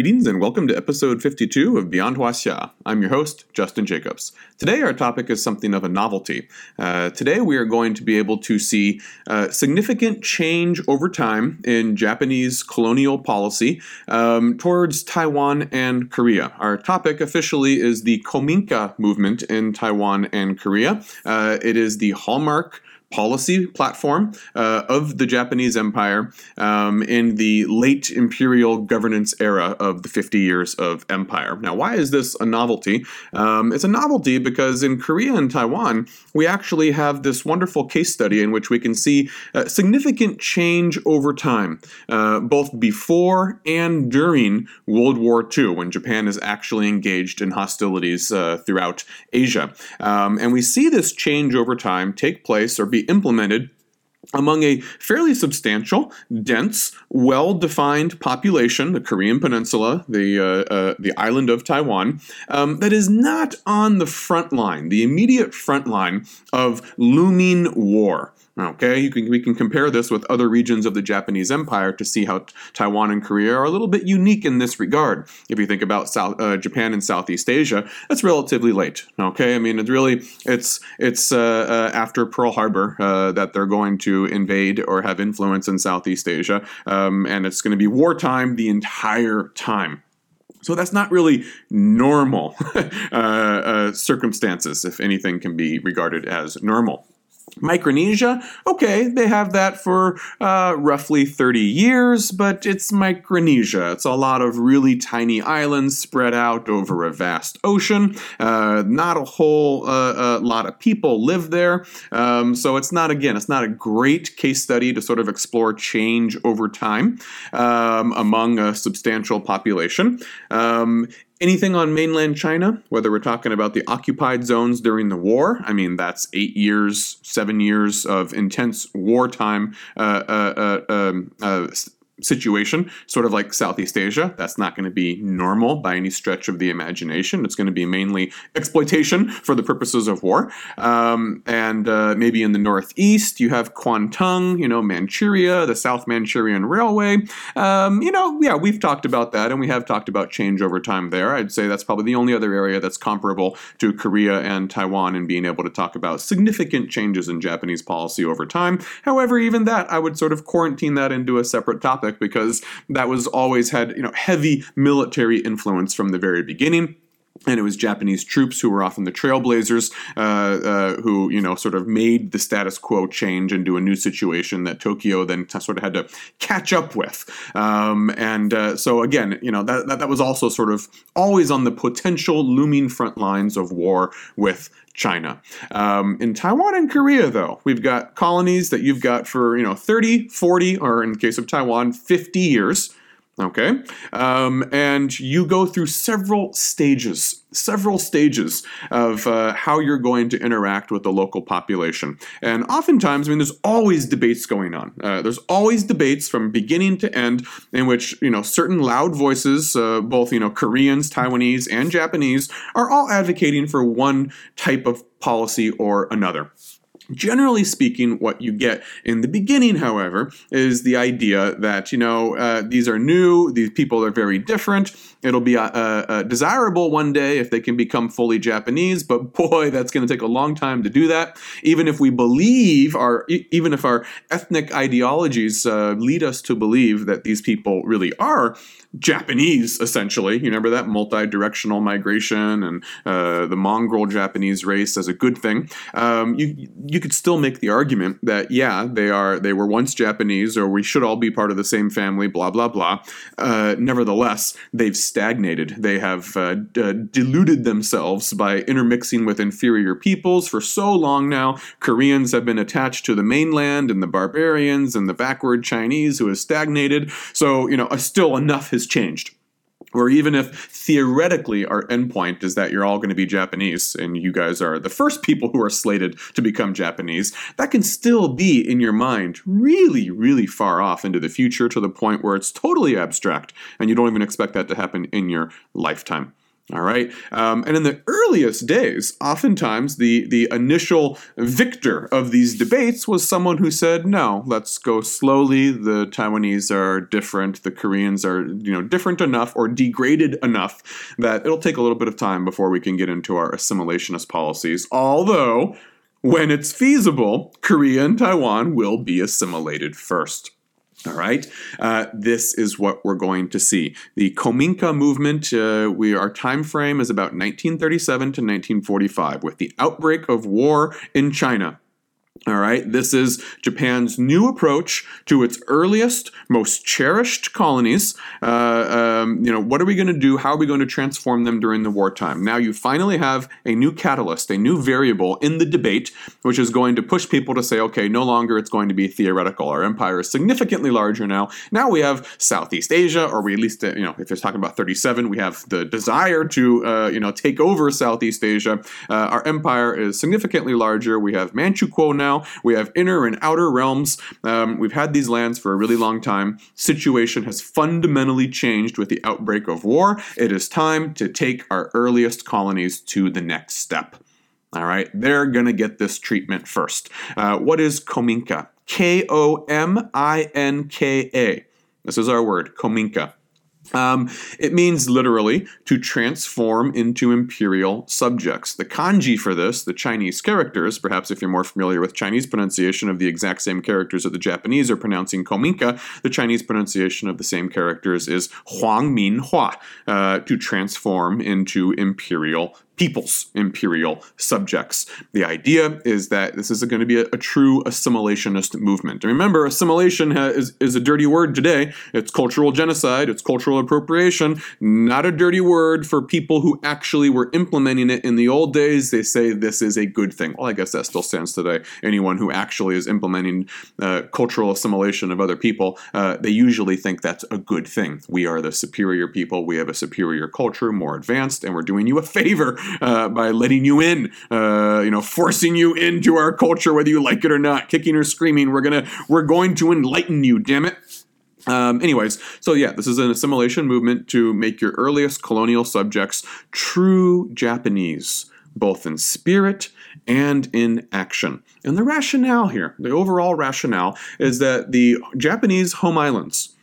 Greetings and welcome to episode 52 of Beyond Huaxia. I'm your host, Justin Jacobs. Today our topic is something of a novelty. Today we are going to be able to see significant change over time in Japanese colonial policy towards Taiwan and Korea. Our topic officially is the Kominka movement in Taiwan and Korea. It is the hallmark policy platform of the Japanese Empire in the late imperial governance era of the 50 years of empire. Now, why is this a novelty? It's a novelty because in Korea and Taiwan, we actually have this wonderful case study in which we can see significant change over time, both before and during World War II, when Japan is actually engaged in hostilities throughout Asia. And we see this change over time take place or be implemented among a fairly substantial, dense, well-defined population, the Korean Peninsula, the island of Taiwan, that is not on the front line, the immediate front line of looming war. Okay, we can compare this with other regions of the Japanese Empire to see how Taiwan and Korea are a little bit unique in this regard. If you think about Japan and Southeast Asia, that's relatively late. Okay, I mean it's after Pearl Harbor that they're going to invade or have influence in Southeast Asia, and it's going to be wartime the entire time. So that's not really normal circumstances, if anything can be regarded as normal. Micronesia, okay, they have that for roughly 30 years, but it's Micronesia. It's a lot of really tiny islands spread out over a vast ocean. Not a whole lot of people live there. So it's not a great case study to sort of explore change over time among a substantial population. Anything on mainland China, whether we're talking about the occupied zones during the war, I mean, that's 7 years of intense wartime situation, sort of like Southeast Asia. That's not going to be normal by any stretch of the imagination. It's going to be mainly exploitation for the purposes of war. And maybe in the northeast, you have Kwantung, Manchuria, the South Manchurian Railway. We've talked about that, and we have talked about change over time there. I'd say that's probably the only other area that's comparable to Korea and Taiwan in being able to talk about significant changes in Japanese policy over time. However, even that, I would sort of quarantine that into a separate topic, because that was always had heavy military influence from the very beginning. And it was Japanese troops who were often the trailblazers who, sort of made the status quo change into a new situation that Tokyo then sort of had to catch up with. So again, that was also sort of always on the potential looming front lines of war with China. In Taiwan and Korea, though, we've got colonies that you've got for, 30, 40, or in the case of Taiwan, 50 years. Okay. And you go through several stages of how you're going to interact with the local population. And oftentimes, there's always debates going on. There's always debates from beginning to end in which, certain loud voices, both, Koreans, Taiwanese, and Japanese, are all advocating for one type of policy or another. Generally speaking, what you get in the beginning, however, is the idea that, these are new, these people are very different. It'll be desirable one day if they can become fully Japanese, but boy, that's going to take a long time to do that. Even if our ethnic ideologies lead us to believe that these people really are Japanese, essentially. You remember that multi-directional migration and the mongrel Japanese race as a good thing. You could still make the argument that, yeah, they were once Japanese, or we should all be part of the same family, blah, blah, blah. Nevertheless, they've stagnated. They have deluded themselves by intermixing with inferior peoples for so long now. Koreans have been attached to the mainland and the barbarians and the backward Chinese who has stagnated. So, still enough has changed. Or even if theoretically our endpoint is that you're all going to be Japanese and you guys are the first people who are slated to become Japanese, that can still be in your mind really, really far off into the future to the point where it's totally abstract and you don't even expect that to happen in your lifetime. All right. And in the earliest days, oftentimes the initial victor of these debates was someone who said, no, let's go slowly. The Taiwanese are different. The Koreans are, different enough or degraded enough that it'll take a little bit of time before we can get into our assimilationist policies. Although, when it's feasible, Korea and Taiwan will be assimilated first. All right. This is what we're going to see. The Kominka movement, our time frame is about 1937 to 1945 with the outbreak of war in China. All right. This is Japan's new approach to its earliest, most cherished colonies. What are we going to do? How are we going to transform them during the wartime? Now you finally have a new catalyst, a new variable in the debate, which is going to push people to say, okay, no longer it's going to be theoretical. Our empire is significantly larger now. Now we have Southeast Asia, or we at least, if it's talking about 37, we have the desire to, take over Southeast Asia. Our empire is significantly larger. We have Manchukuo now. We have inner and outer realms. We've had these lands for a really long time. Situation has fundamentally changed with the outbreak of war. It is time to take our earliest colonies to the next step. All right, they're going to get this treatment first. What is Kominka? Kominka. This is our word, Kominka. It means literally to transform into imperial subjects. The kanji for this, the Chinese characters, perhaps if you're more familiar with Chinese pronunciation of the exact same characters that the Japanese are pronouncing Kominka, the Chinese pronunciation of the same characters is huangminhua, to transform into imperial peoples, imperial subjects. The idea is that this is going to be a true assimilationist movement. And remember, assimilation is a dirty word today. It's cultural genocide. It's cultural appropriation. Not a dirty word for people who actually were implementing it in the old days. They say this is a good thing. Well, I guess that still stands today. Anyone who actually is implementing cultural assimilation of other people, they usually think that's a good thing. We are the superior people. We have a superior culture, more advanced, and we're doing you a favor by letting you in, forcing you into our culture, whether you like it or not, kicking or screaming. We're going to enlighten you, damn it. This is an assimilation movement to make your earliest colonial subjects true Japanese, both in spirit and in action. And the rationale here, the overall rationale, is that the Japanese home islands,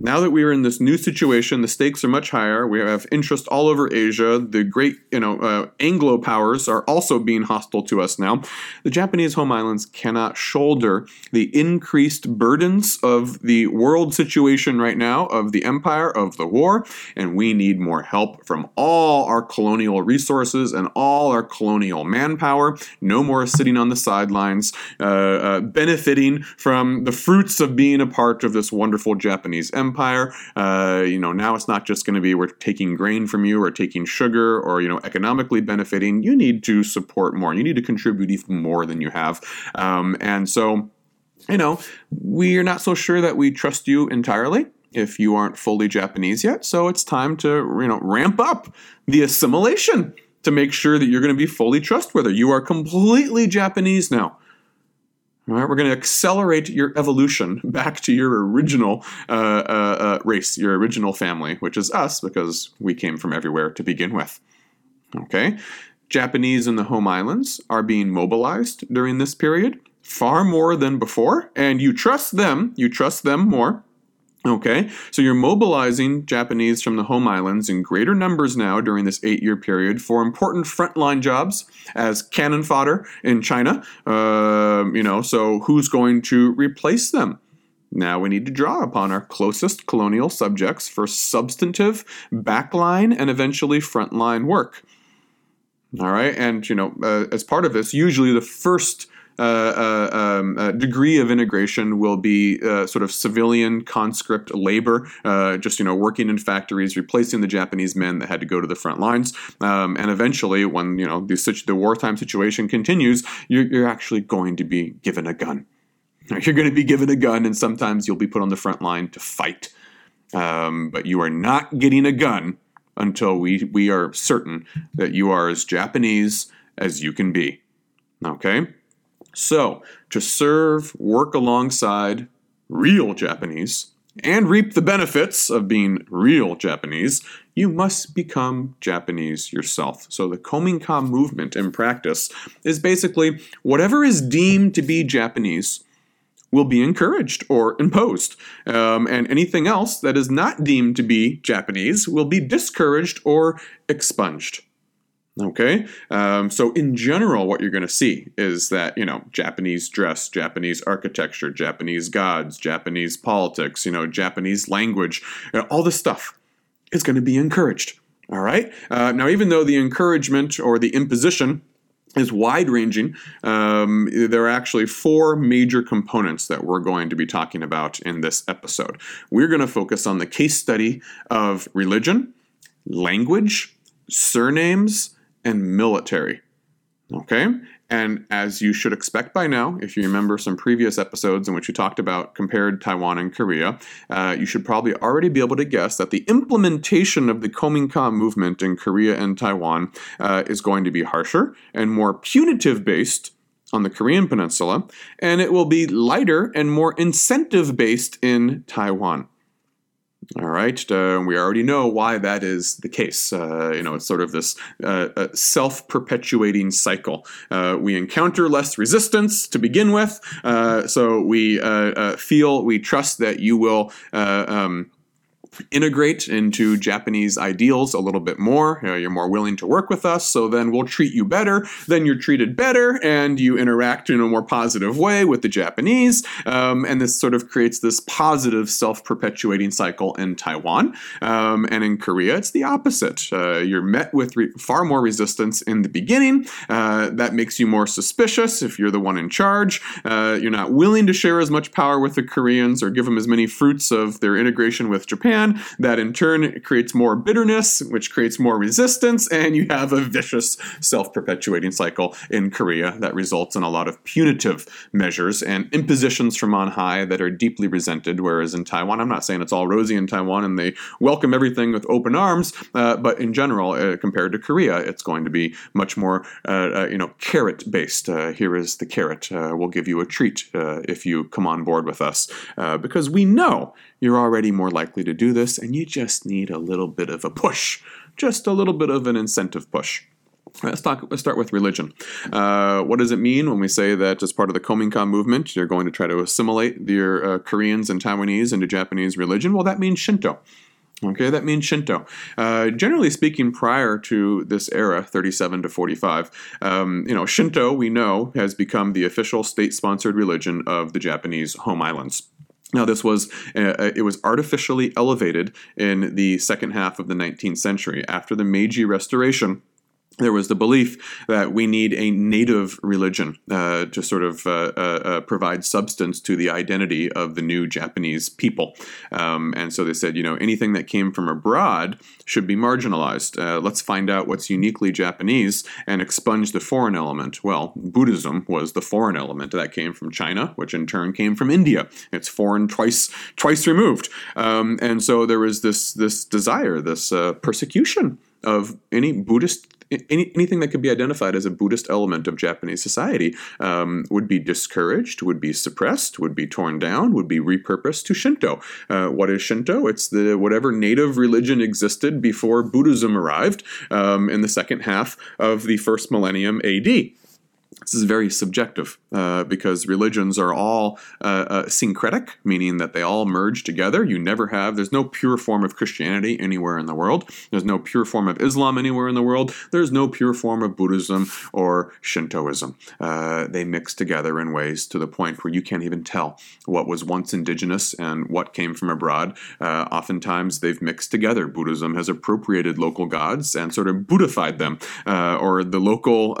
now that we are in this new situation, the stakes are much higher. We have interest all over Asia. The great, Anglo powers are also being hostile to us now. The Japanese home islands cannot shoulder the increased burdens of the world situation right now, of the empire, of the war, and we need more help from all our colonial resources and all our colonial manpower. No more sitting on the sidelines, benefiting from the fruits of being a part of this wonderful Japanese empire. Now it's not just going to be we're taking grain from you or taking sugar or, economically benefiting. You need to support more. You need to contribute even more than you have. We're not so sure that we trust you entirely if you aren't fully Japanese yet. So it's time to, ramp up the assimilation to make sure that you're going to be fully trustworthy. You are completely Japanese now. All right, we're going to accelerate your evolution back to your original race, your original family, which is us, because we came from everywhere to begin with. Okay, Japanese in the home islands are being mobilized during this period far more than before, and you trust them more. Okay, so you're mobilizing Japanese from the home islands in greater numbers now during this 8-year period for important frontline jobs as cannon fodder in China. So who's going to replace them? Now we need to draw upon our closest colonial subjects for substantive backline and eventually frontline work. All right, and, as part of this, usually the first degree of integration will be sort of civilian conscript labor, working in factories, replacing the Japanese men that had to go to the front lines. And eventually, when, the wartime situation continues, you're actually going to be given a gun. You're going to be given a gun, and sometimes you'll be put on the front line to fight. But you are not getting a gun until we are certain that you are as Japanese as you can be. Okay? So, to serve, work alongside real Japanese and reap the benefits of being real Japanese, you must become Japanese yourself. So the Kominka movement in practice is basically whatever is deemed to be Japanese will be encouraged or imposed. And anything else that is not deemed to be Japanese will be discouraged or expunged. Okay, so in general, what you're going to see is that, Japanese dress, Japanese architecture, Japanese gods, Japanese politics, Japanese language, all this stuff is going to be encouraged. All right. Now, even though the encouragement or the imposition is wide-ranging, there are actually four major components that we're going to be talking about in this episode. We're going to focus on the case study of religion, language, surnames, and military. Okay? And as you should expect by now, if you remember some previous episodes in which we talked about compared Taiwan and Korea, you should probably already be able to guess that the implementation of the Kominka movement in Korea and Taiwan is going to be harsher and more punitive based on the Korean Peninsula, and it will be lighter and more incentive based in Taiwan. All right, we already know why that is the case. It's sort of this self-perpetuating cycle. We encounter less resistance to begin with, so we feel, we trust that you will integrate into Japanese ideals a little bit more. You're more willing to work with us, so then we'll treat you better. Then you're treated better, and you interact in a more positive way with the Japanese. And this sort of creates this positive self-perpetuating cycle in Taiwan. And in Korea, it's the opposite. You're met with far more resistance in the beginning. That makes you more suspicious if you're the one in charge. You're not willing to share as much power with the Koreans or give them as many fruits of their integration with Japan. That in turn creates more bitterness, which creates more resistance, and you have a vicious self-perpetuating cycle in Korea that results in a lot of punitive measures and impositions from on high that are deeply resented, whereas in Taiwan, I'm not saying it's all rosy in Taiwan and they welcome everything with open arms, but in general, compared to Korea, it's going to be much more, carrot-based. Here is the carrot. We'll give you a treat if you come on board with us, because we know you're already more likely to do this, and you just need a little bit of a push, just a little bit of an incentive push. Let's start with religion. What does it mean when we say that as part of the Kominka movement, you're going to try to assimilate your Koreans and Taiwanese into Japanese religion? Well, that means Shinto. Okay, that means Shinto. Generally speaking, prior to this era, 37 to 45, Shinto, we know, has become the official state-sponsored religion of the Japanese home islands. Now, this was it was artificially elevated in the second half of the 19th century. After the Meiji Restoration, there was the belief that we need a native religion to sort of provide substance to the identity of the new Japanese people. And so they said, anything that came from abroad should be marginalized. Let's find out what's uniquely Japanese and expunge the foreign element. Well, Buddhism was the foreign element that came from China, which in turn came from India. It's foreign twice removed. And so there was this desire, this persecution of any Buddhist. Anything that could be identified as a Buddhist element of Japanese society would be discouraged, would be suppressed, would be torn down, would be repurposed to Shinto. What is Shinto? It's the whatever native religion existed before Buddhism arrived in the second half of the first millennium AD. This is very subjective because religions are all syncretic, meaning that they all merge together. There's no pure form of Christianity anywhere in the world. There's no pure form of Islam anywhere in the world. There's no pure form of Buddhism or Shintoism. They mix together in ways to the point where you can't even tell what was once indigenous and what came from abroad. Oftentimes they've mixed together. Buddhism has appropriated local gods and sort of Buddhified them, or the local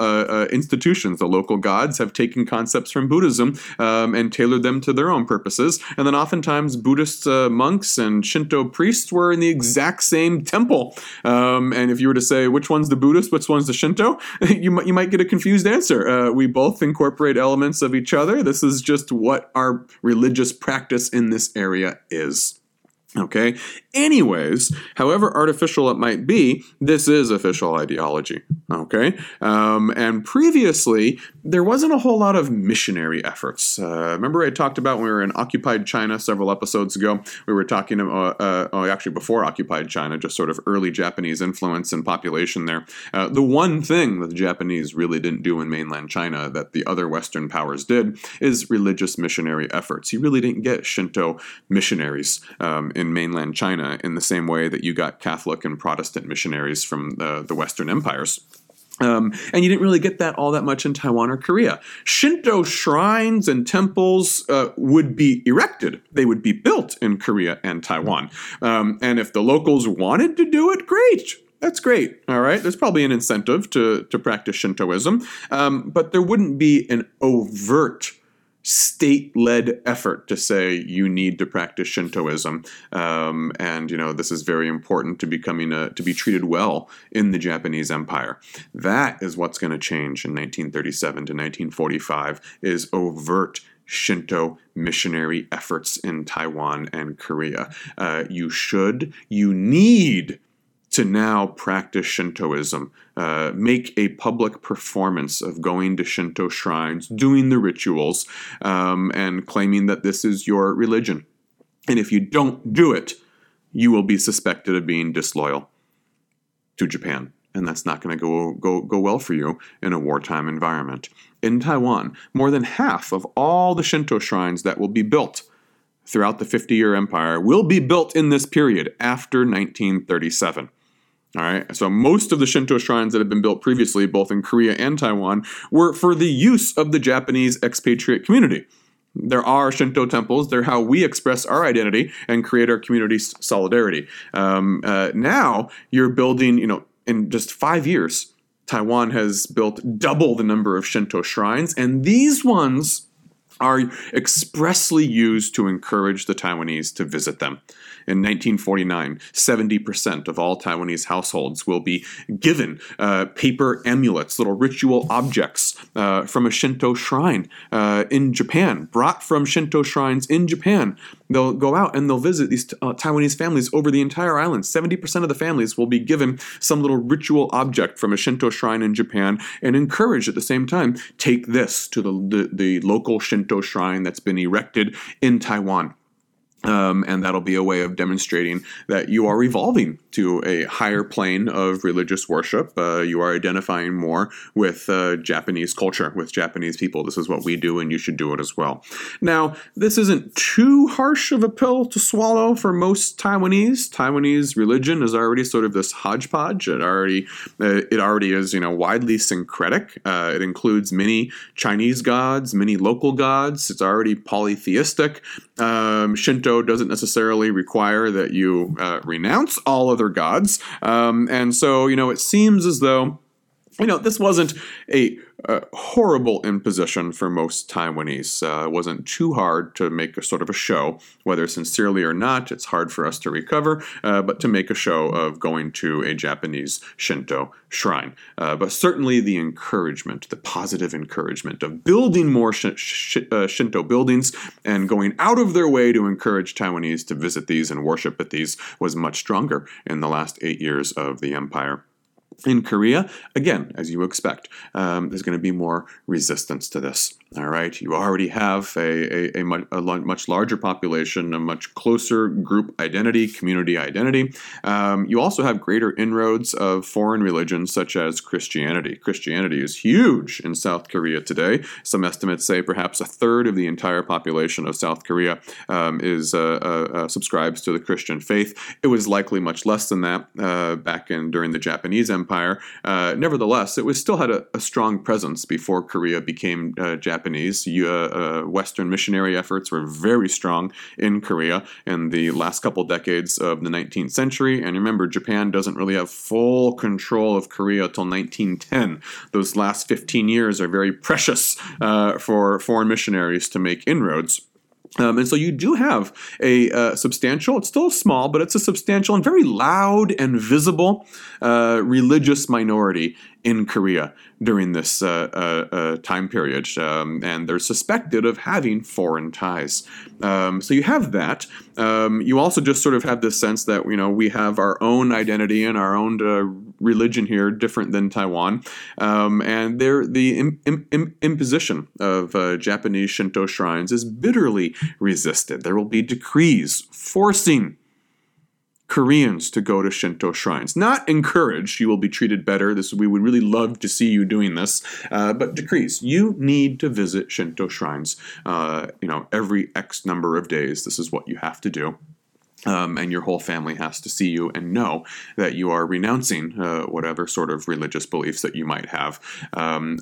institutions, the local gods have taken concepts from Buddhism and tailored them to their own purposes. And then oftentimes Buddhist monks and Shinto priests were in the exact same temple. And if you were to say, which one's the Buddhist, which one's the Shinto, you might get a confused answer. We both incorporate elements of each other. This is just what our religious practice in this area is. Okay. Anyways, however artificial it might be, this is official ideology. Okay. And previously, there wasn't a whole lot of missionary efforts. Remember I talked about when we were in occupied China several episodes ago, we were talking about, actually before occupied China, just sort of early Japanese influence and population there. The one thing that the Japanese really didn't do in mainland China that the other Western powers did is religious missionary efforts. You really didn't get Shinto missionaries in mainland China in the same way that you got Catholic and Protestant missionaries from the Western empires. And you didn't really get that all that much in Taiwan or Korea. Shinto shrines and temples would be erected. They would be built in Korea and Taiwan. And if the locals wanted to do it, great. That's great, all right? There's probably an incentive to practice Shintoism. But there wouldn't be an overt state-led effort to say you need to practice Shintoism, and you know this is very important to becoming to be treated well in the Japanese Empire. That is what's going to change in 1937 to 1945 is overt Shinto missionary efforts in Taiwan and Korea. You need to now practice Shintoism, make a public performance of going to Shinto shrines, doing the rituals, and claiming that this is your religion. And if you don't do it, you will be suspected of being disloyal to Japan. And that's not going to go well for you in a wartime environment. In Taiwan, more than half of all the Shinto shrines that will be built throughout the 50-year empire will be built in this period after 1937. All right, so most of the Shinto shrines that have been built previously, both in Korea and Taiwan, were for the use of the Japanese expatriate community. There are Shinto temples. They're how we express our identity and create our community solidarity. Now you're building, in just 5 years, Taiwan has built double the number of Shinto shrines, and these ones are expressly used to encourage the Taiwanese to visit them. In 1949, 70% of all Taiwanese households will be given paper amulets, little ritual objects from a Shinto shrine in Japan, brought from Shinto shrines in Japan. They'll go out and they'll visit these Taiwanese families over the entire island. 70% of the families will be given some little ritual object from a Shinto shrine in Japan and encouraged at the same time, take this to the local Shinto shrine that's been erected in Taiwan. And that'll be a way of demonstrating that you are evolving to a higher plane of religious worship. You are identifying more with Japanese culture, with Japanese people. This is what we do, and you should do it as well. Now, this isn't too harsh of a pill to swallow for most Taiwanese. Taiwanese religion is already sort of this hodgepodge. It already is, widely syncretic. It includes many Chinese gods, many local gods. It's already polytheistic. Shinto doesn't necessarily require that you renounce all other gods. And so, it seems as though, this wasn't a horrible imposition for most Taiwanese. It wasn't too hard to make a sort of a show, whether sincerely or not. It's hard for us to recover, but to make a show of going to a Japanese Shinto shrine. But certainly the encouragement, the positive encouragement of building more Shinto buildings and going out of their way to encourage Taiwanese to visit these and worship at these was much stronger in the last 8 years of the empire. In Korea, again, as you expect, there's going to be more resistance to this. All right, you already have a much larger population, a much closer group identity, community identity. You also have greater inroads of foreign religions such as Christianity. Christianity is huge in South Korea today. Some estimates say perhaps a third of the entire population of South Korea subscribes to the Christian faith. It was likely much less than that during the Japanese Empire. Nevertheless, it was still had a strong presence before Korea became Japanese. Western missionary efforts were very strong in Korea in the last couple decades of the 19th century. And remember, Japan doesn't really have full control of Korea till 1910. Those last 15 years are very precious for foreign missionaries to make inroads. And so you do have a substantial, it's still small, but it's a substantial and very loud and visible religious minority in Korea during this time period, and they're suspected of having foreign ties. So you have that. You also just sort of have this sense that, you know, we have our own identity and our own religion here, different than Taiwan, and the imposition of Japanese Shinto shrines is bitterly resisted. There will be decrees forcing Koreans to go to Shinto shrines. Not encourage, you will be treated better. This, we would really love to see you doing this, but decrees. You need to visit Shinto shrines, you know, every X number of days. This is what you have to do. And your whole family has to see you and know that you are renouncing whatever sort of religious beliefs that you might have,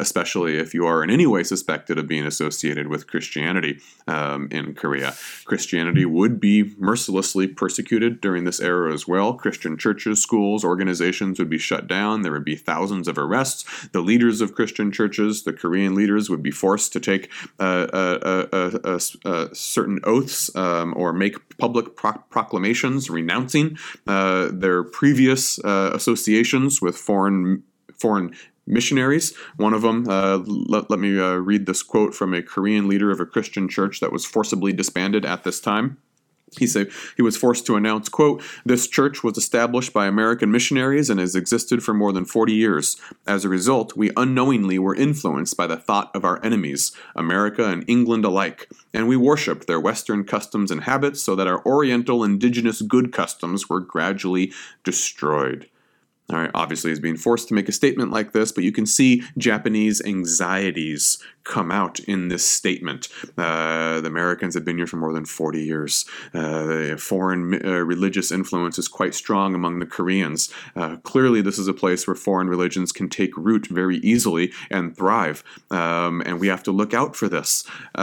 especially if you are in any way suspected of being associated with Christianity in Korea. Christianity would be mercilessly persecuted during this era as well. Christian churches, schools, organizations would be shut down. There would be thousands of arrests. The leaders of Christian churches, the Korean leaders, would be forced to take certain oaths or make public proclamations renouncing their previous associations with foreign missionaries. One of them, let me read this quote from a Korean leader of a Christian church that was forcibly disbanded at this time. He said he was forced to announce, quote, "This church was established by American missionaries and has existed for more than 40 years. As a result, we unknowingly were influenced by the thought of our enemies, America and England alike, and we worshipped their Western customs and habits so that our Oriental indigenous good customs were gradually destroyed." All right, obviously he's being forced to make a statement like this, but you can see Japanese anxieties come out in this statement. The Americans have been here for more than 40 years. Foreign religious influence is quite strong among the Koreans. Clearly, this is a place where foreign religions can take root very easily and thrive, and we have to look out for this. You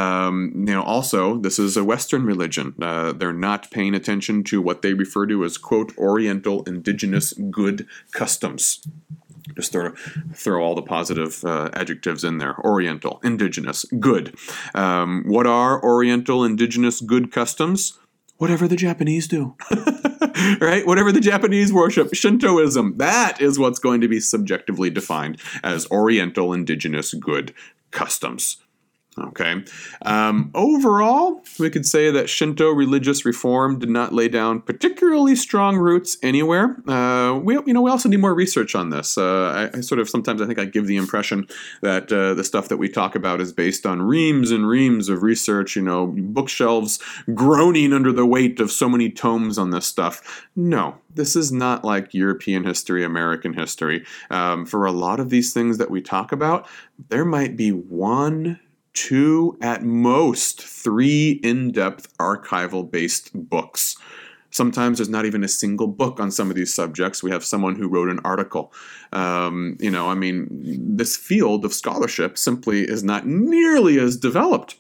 know, also, this is a Western religion. They're not paying attention to what they refer to as, quote, Oriental indigenous good customs. Just throw all the positive adjectives in there. Oriental, indigenous, good. What are Oriental, indigenous, good customs? Whatever the Japanese do. Right? Whatever the Japanese worship, Shintoism, that is what's going to be subjectively defined as Oriental, indigenous, good customs. Okay. Overall, we could say that Shinto religious reform did not lay down particularly strong roots anywhere. We also need more research on this. I sort of sometimes I think I give the impression that the stuff that we talk about is based on reams and reams of research. You know, bookshelves groaning under the weight of so many tomes on this stuff. No. This is not like European history, American history. For a lot of these things that we talk about, there might be 1, 2, at most 3 in-depth archival-based books. Sometimes there's not even a single book on some of these subjects. We have someone who wrote an article. You know, I mean, this field of scholarship simply is not nearly as developed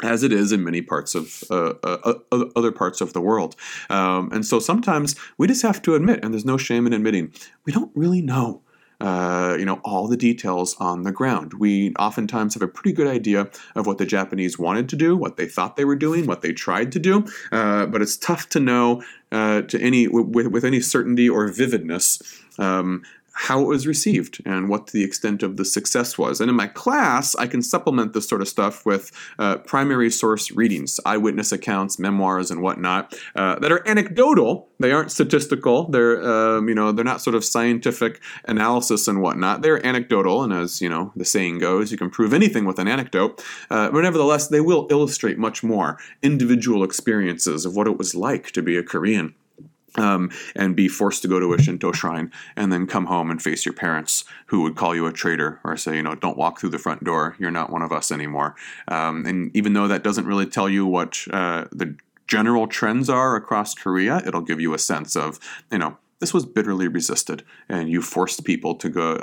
as it is in many parts of other parts of the world. And so sometimes we just have to admit, and there's no shame in admitting, we don't really know. You know, all the details on the ground. We oftentimes have a pretty good idea of what the Japanese wanted to do, what they thought they were doing, what they tried to do, but it's tough to know with any certainty or vividness how it was received and what the extent of the success was. And in my class, I can supplement this sort of stuff with primary source readings, eyewitness accounts, memoirs, and whatnot that are anecdotal. They aren't statistical. They're they're not sort of scientific analysis and whatnot. They're anecdotal, and as you know, the saying goes, you can prove anything with an anecdote. But nevertheless, they will illustrate much more individual experiences of what it was like to be a Korean. And be forced to go to a Shinto shrine and then come home and face your parents who would call you a traitor or say, you know, don't walk through the front door. You're not one of us anymore. And even though that doesn't really tell you what the general trends are across Korea, it'll give you a sense of, you know, this was bitterly resisted, and you forced people to go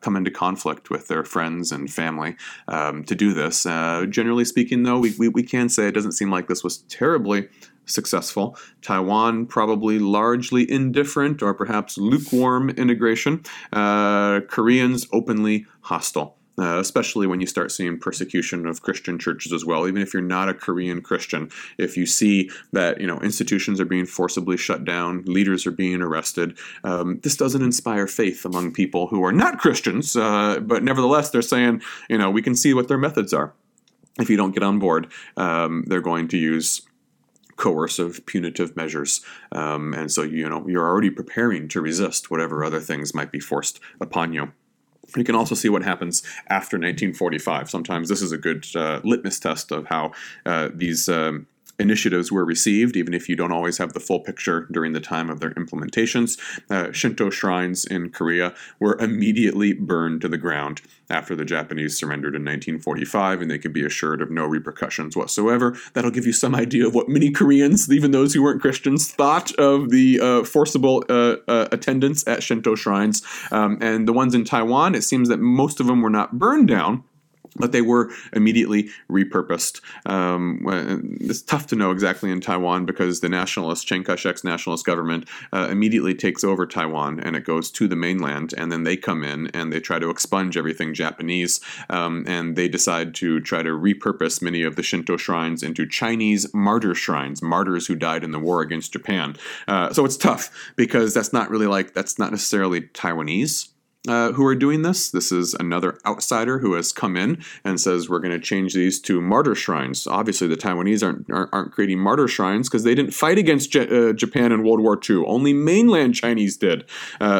come into conflict with their friends and family to do this. Generally speaking, though, we can say it doesn't seem like this was terribly successful. Taiwan probably largely indifferent or perhaps lukewarm integration. Koreans openly hostile. especially when you start seeing persecution of Christian churches as well. Even if you're not a Korean Christian, if you see that, you know, institutions are being forcibly shut down, leaders are being arrested, this doesn't inspire faith among people who are not Christians, but nevertheless, they're saying, you know, we can see what their methods are. If you don't get on board, they're going to use coercive, punitive measures. And so, you know, you're already preparing to resist whatever other things might be forced upon you. You can also see what happens after 1945. Sometimes this is a good litmus test of how these initiatives were received, even if you don't always have the full picture during the time of their implementations. Shinto shrines in Korea were immediately burned to the ground after the Japanese surrendered in 1945, and they could be assured of no repercussions whatsoever. That'll give you some idea of what many Koreans, even those who weren't Christians, thought of the forcible attendance at Shinto shrines. And the ones in Taiwan, it seems that most of them were not burned down, but they were immediately repurposed. It's tough to know exactly in Taiwan because the nationalist, Chiang Kai-shek's nationalist government, immediately takes over Taiwan and it goes to the mainland, and then they come in and they try to expunge everything Japanese, and they decide to try to repurpose many of the Shinto shrines into Chinese martyr shrines, martyrs who died in the war against Japan. So it's tough because that's not necessarily Taiwanese who are doing this. This is another outsider who has come in and says, we're going to change these to martyr shrines. Obviously, the Taiwanese aren't creating martyr shrines because they didn't fight against Japan in World War II. Only mainland Chinese did.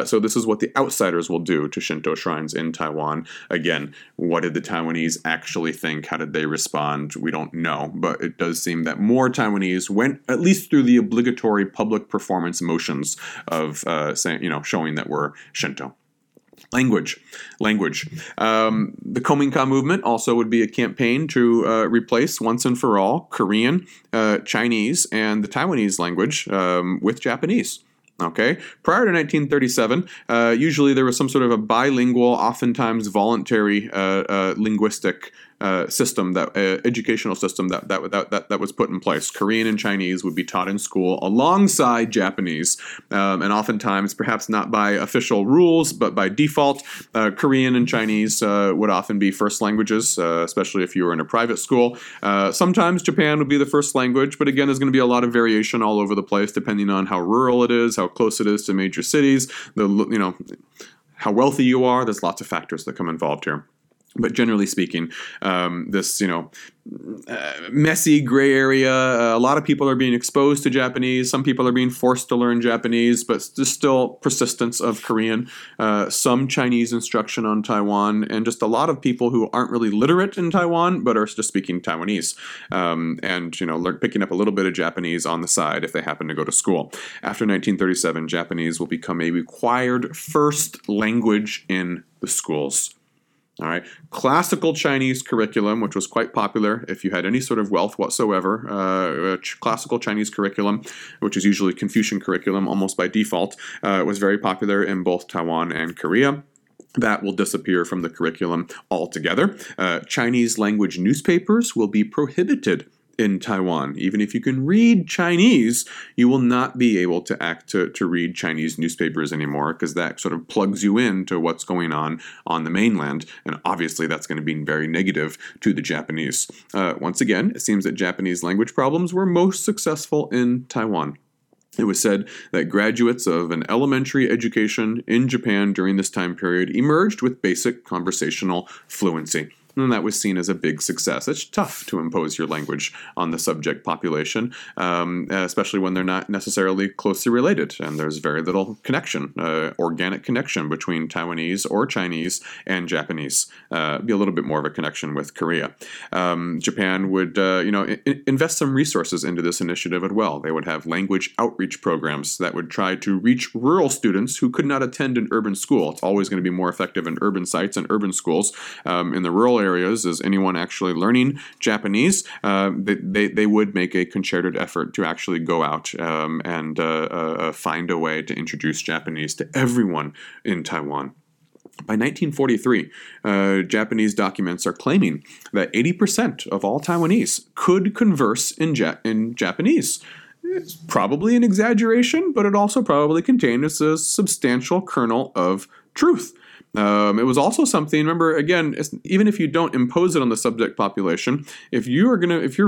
So this is what the outsiders will do to Shinto shrines in Taiwan. Again, what did the Taiwanese actually think? How did they respond? We don't know. But it does seem that more Taiwanese went at least through the obligatory public performance motions of saying, you know, showing that we're Shinto. Language. The Kominka movement also would be a campaign to replace once and for all Korean, Chinese, and the Taiwanese language with Japanese. Okay. Prior to 1937, usually there was some sort of a bilingual, oftentimes voluntary linguistic system, that educational system that was put in place. Korean and Chinese would be taught in school alongside Japanese, and oftentimes, perhaps not by official rules, but by default, Korean and Chinese would often be first languages, especially if you were in a private school. Sometimes Japan would be the first language, but again, there's going to be a lot of variation all over the place, depending on how rural it is, how close it is to major cities, how wealthy you are. There's lots of factors that come involved here. But generally speaking, this, messy gray area, a lot of people are being exposed to Japanese. Some people are being forced to learn Japanese, but there's still persistence of Korean, some Chinese instruction on Taiwan, and just a lot of people who aren't really literate in Taiwan, but are just speaking Taiwanese, and, picking up a little bit of Japanese on the side if they happen to go to school. After 1937, Japanese will become a required first language in the schools. All right. Classical Chinese curriculum, which was quite popular if you had any sort of wealth whatsoever, classical Chinese curriculum, which is usually Confucian curriculum almost by default, was very popular in both Taiwan and Korea. That will disappear from the curriculum altogether. Chinese language newspapers will be prohibited in Taiwan. Even if you can read Chinese, you will not be able to read Chinese newspapers anymore, because that sort of plugs you into what's going on the mainland. And obviously that's going to be very negative to the Japanese. Once again, it seems that Japanese language problems were most successful in Taiwan. It was said that graduates of an elementary education in Japan during this time period emerged with basic conversational fluency. And that was seen as a big success. It's tough to impose your language on the subject population, especially when they're not necessarily closely related. And there's very little connection, organic connection between Taiwanese or Chinese and Japanese. Be a little bit more of a connection with Korea. Japan would, invest some resources into this initiative as well. They would have language outreach programs that would try to reach rural students who could not attend an urban school. It's always going to be more effective in urban sites and urban schools. In the rural areas, is anyone actually learning Japanese? They would make a concerted effort to actually go out and find a way to introduce Japanese to everyone in Taiwan. By 1943, Japanese documents are claiming that 80% of all Taiwanese could converse in Japanese. It's probably an exaggeration, but it also probably contains a substantial kernel of truth. It was also something, remember, again, even if you don't impose it on the subject population, if your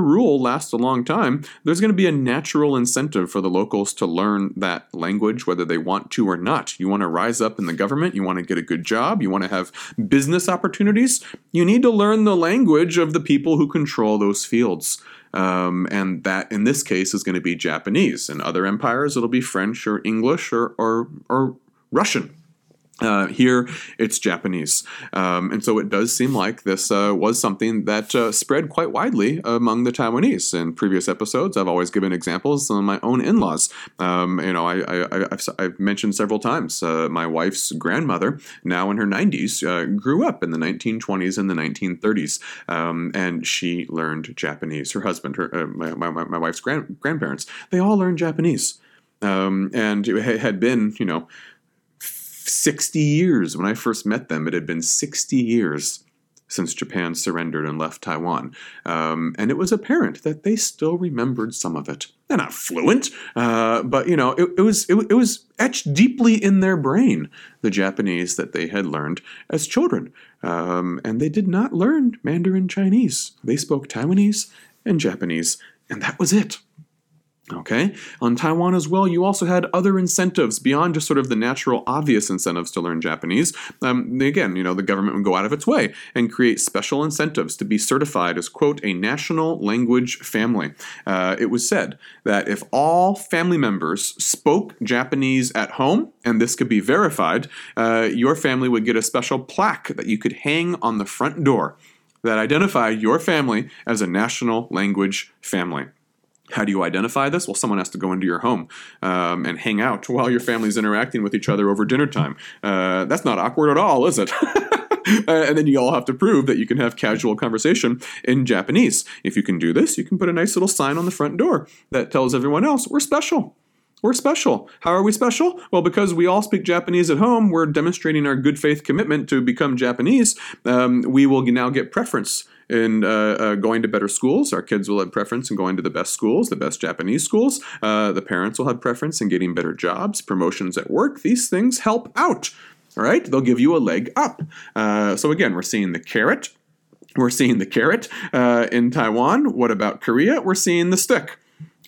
rule lasts a long time, there's going to be a natural incentive for the locals to learn that language, whether they want to or not. You want to rise up in the government. You want to get a good job. You want to have business opportunities. You need to learn the language of the people who control those fields. And that, in this case, is going to be Japanese. In other empires, it'll be French or English or Russian. Here, it's Japanese. And so it does seem like this was something that spread quite widely among the Taiwanese. In previous episodes, I've always given examples of my own in-laws. I've mentioned several times my wife's grandmother, now in her 90s, grew up in the 1920s and the 1930s, and she learned Japanese. Her husband, my wife's grandparents, they all learned Japanese. And it had been, 60 years. When I first met them, it had been 60 years since Japan surrendered and left Taiwan. And it was apparent that they still remembered some of it. They're not fluent, but, it was etched deeply in their brain, the Japanese that they had learned as children. And they did not learn Mandarin Chinese. They spoke Taiwanese and Japanese, and that was it. Okay. On Taiwan as well, you also had other incentives beyond just sort of the natural, obvious incentives to learn Japanese. Again, the government would go out of its way and create special incentives to be certified as, quote, a national language family. It was said that if all family members spoke Japanese at home, and this could be verified, your family would get a special plaque that you could hang on the front door that identified your family as a national language family. How do you identify this? Well, someone has to go into your home and hang out while your family's interacting with each other over dinner time. That's not awkward at all, is it? And then you all have to prove that you can have casual conversation in Japanese. If you can do this, you can put a nice little sign on the front door that tells everyone else, we're special. We're special. How are we special? Well, because we all speak Japanese at home, we're demonstrating our good faith commitment to become Japanese. We will now get preference in going to better schools. Our kids will have preference in going to the best schools, the best Japanese schools. The parents will have preference in getting better jobs, promotions at work. These things help out, all right? They'll give you a leg up. So again, we're seeing the carrot. We're seeing the carrot in Taiwan. What about Korea? We're seeing the stick.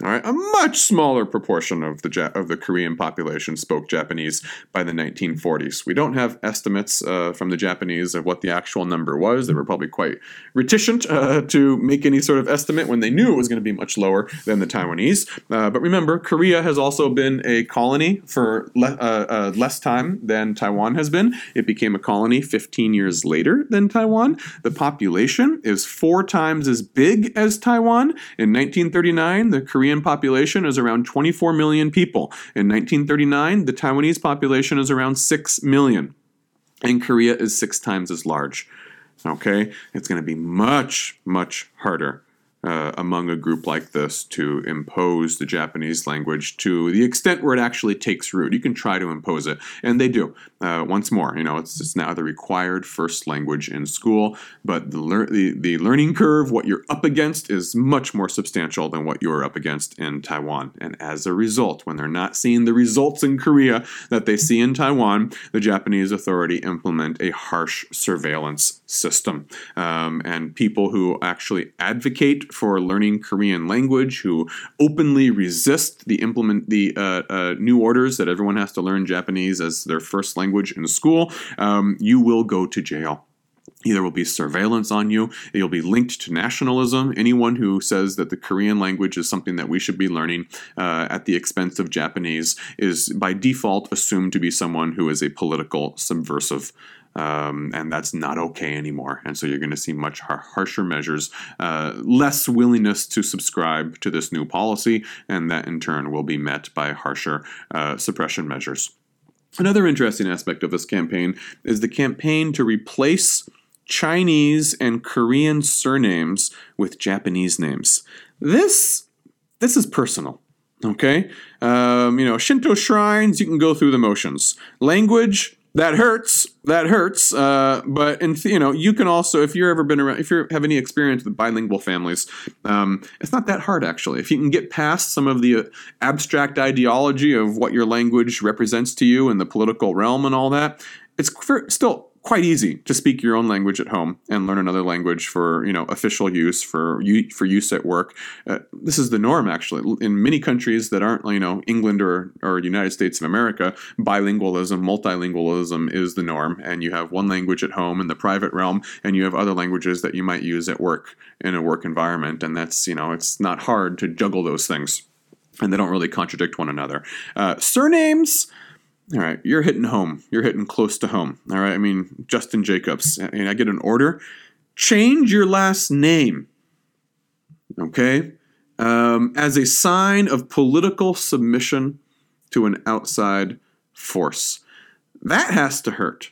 All right, a much smaller proportion of the Korean population spoke Japanese by the 1940s. We don't have estimates from the Japanese of what the actual number was. They were probably quite reticent to make any sort of estimate when they knew it was going to be much lower than the Taiwanese. But remember, Korea has also been a colony for less time than Taiwan has been. It became a colony 15 years later than Taiwan. The population is 4 times as big as Taiwan. In 1939, the Korean population is around 24 million people. In 1939, the Taiwanese population is around 6 million. And Korea is 6 times as large. Okay? It's going to be much, much harder among a group like this to impose the Japanese language to the extent where it actually takes root. You can try to impose it, and they do. Once more, it's now the required first language in school, but the learning curve, what you're up against, is much more substantial than what you're up against in Taiwan. And as a result, when they're not seeing the results in Korea that they see in Taiwan, the Japanese authority implement a harsh surveillance system. And people who actually advocate for learning Korean language, who openly resist the new orders that everyone has to learn Japanese as their first language in school, you will go to jail. There will be surveillance on you. You'll be linked to nationalism. Anyone who says that the Korean language is something that we should be learning at the expense of Japanese is by default assumed to be someone who is a political subversive. And that's not okay anymore. And so you're going to see much harsher measures, less willingness to subscribe to this new policy, and that in turn will be met by harsher suppression measures. Another interesting aspect of this campaign is the campaign to replace Chinese and Korean surnames with Japanese names. This is personal. Okay? Shinto shrines, you can go through the motions. Language, that hurts. But, you can also, if you have any experience with bilingual families, it's not that hard, actually. If you can get past some of the abstract ideology of what your language represents to you in the political realm and all that, it's still quite easy to speak your own language at home and learn another language for, you know, official use, for use at work. This is the norm, actually. In many countries that aren't, you know, England or United States of America, bilingualism, multilingualism is the norm. And you have one language at home in the private realm, and you have other languages that you might use at work in a work environment. And that's, you know, it's not hard to juggle those things. And they don't really contradict one another. Surnames. All right, you're hitting home. You're hitting close to home. All right, I mean, Justin Jacobs. And I get an order. Change your last name. Okay? As a sign of political submission to an outside force. That has to hurt.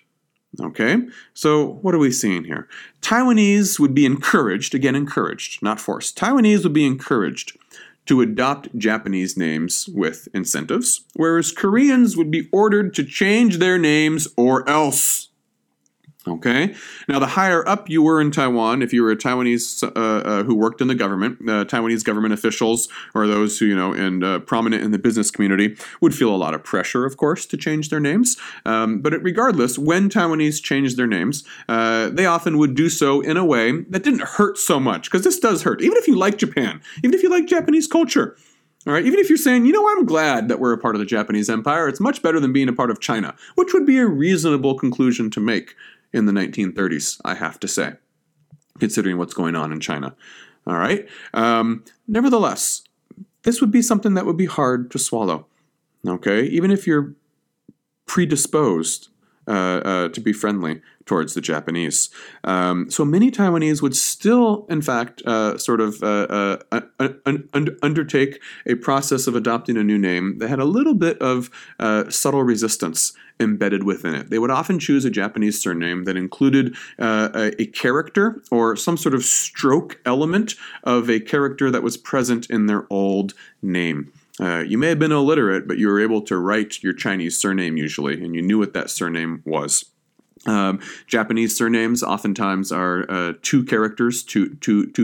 Okay? So what are we seeing here? Taiwanese would be encouraged, again, encouraged, not forced. Taiwanese would be encouraged to adopt Japanese names with incentives, whereas Koreans would be ordered to change their names or else. Okay? Now, the higher up you were in Taiwan, if you were a Taiwanese who worked in the government, Taiwanese government officials or those who, you know, and prominent in the business community would feel a lot of pressure, of course, to change their names. But regardless, when Taiwanese changed their names, they often would do so in a way that didn't hurt so much, because this does hurt. Even if you like Japan, even if you like Japanese culture, all right, even if you're saying, you know, I'm glad that we're a part of the Japanese Empire, it's much better than being a part of China, which would be a reasonable conclusion to make in the 1930s, I have to say, considering what's going on in China. All right. Nevertheless, this would be something that would be hard to swallow. Okay. Even if you're predisposed to be friendly towards the Japanese. So many Taiwanese would still, in fact, undertake a process of adopting a new name that had a little bit of subtle resistance embedded within it. They would often choose a Japanese surname that included a character or some sort of stroke element of a character that was present in their old name. You may have been illiterate, but you were able to write your Chinese surname usually, and you knew what that surname was. Japanese surnames oftentimes are two characters, two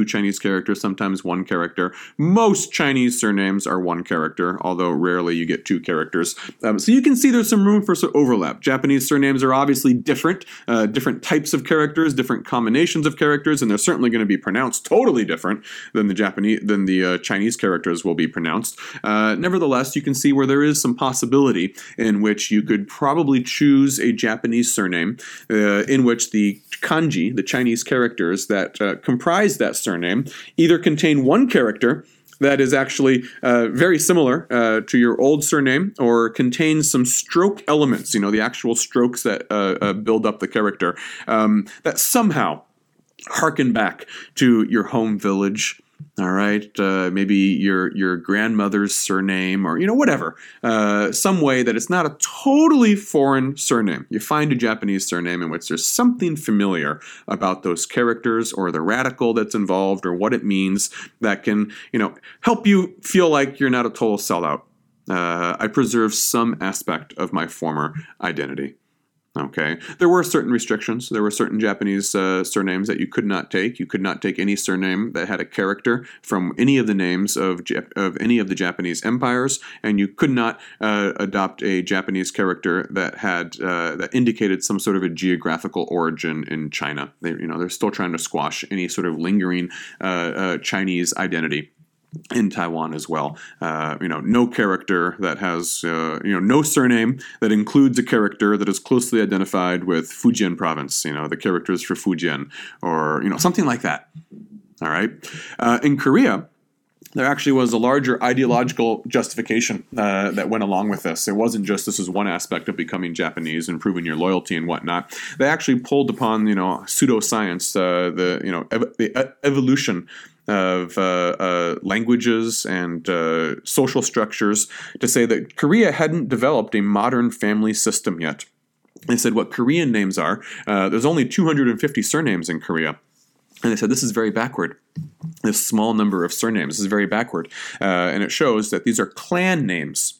Chinese characters, sometimes one character. Most Chinese surnames are one character, although rarely you get two characters. So you can see there's some room for some overlap. Japanese surnames are obviously different, different types of characters, different combinations of characters, and they're certainly going to be pronounced totally different than the Chinese characters will be pronounced. Nevertheless, you can see where there is some possibility in which you could probably choose a Japanese surname in which the kanji, the Chinese characters that comprise that surname, either contain one character that is actually very similar to your old surname, or contains some stroke elements, you know, the actual strokes that build up the character, that somehow harken back to your home village. All right, maybe your grandmother's surname, or, you know, whatever, some way that it's not a totally foreign surname. You find a Japanese surname in which there's something familiar about those characters or the radical that's involved or what it means that can, you know, help you feel like you're not a total sellout. I preserve some aspect of my former identity. Okay. There were certain restrictions. There were certain Japanese surnames that you could not take. You could not take any surname that had a character from any of the names of any of the Japanese empires, and you could not adopt a Japanese character that had that indicated some sort of a geographical origin in China. They're still trying to squash any sort of lingering Chinese identity in Taiwan as well. No character that has, no surname that includes a character that is closely identified with Fujian province, you know, the characters for Fujian, or, you know, something like that. All right. In Korea, there actually was a larger ideological justification that went along with this. It wasn't just this is one aspect of becoming Japanese and proving your loyalty and whatnot. They actually pulled upon, you know, pseudoscience, the evolution of languages and social structures to say that Korea hadn't developed a modern family system yet. They said what Korean names are. There's only 250 surnames in Korea. And they said this is very backward. This small number of surnames is very backward. And it shows that these are clan names.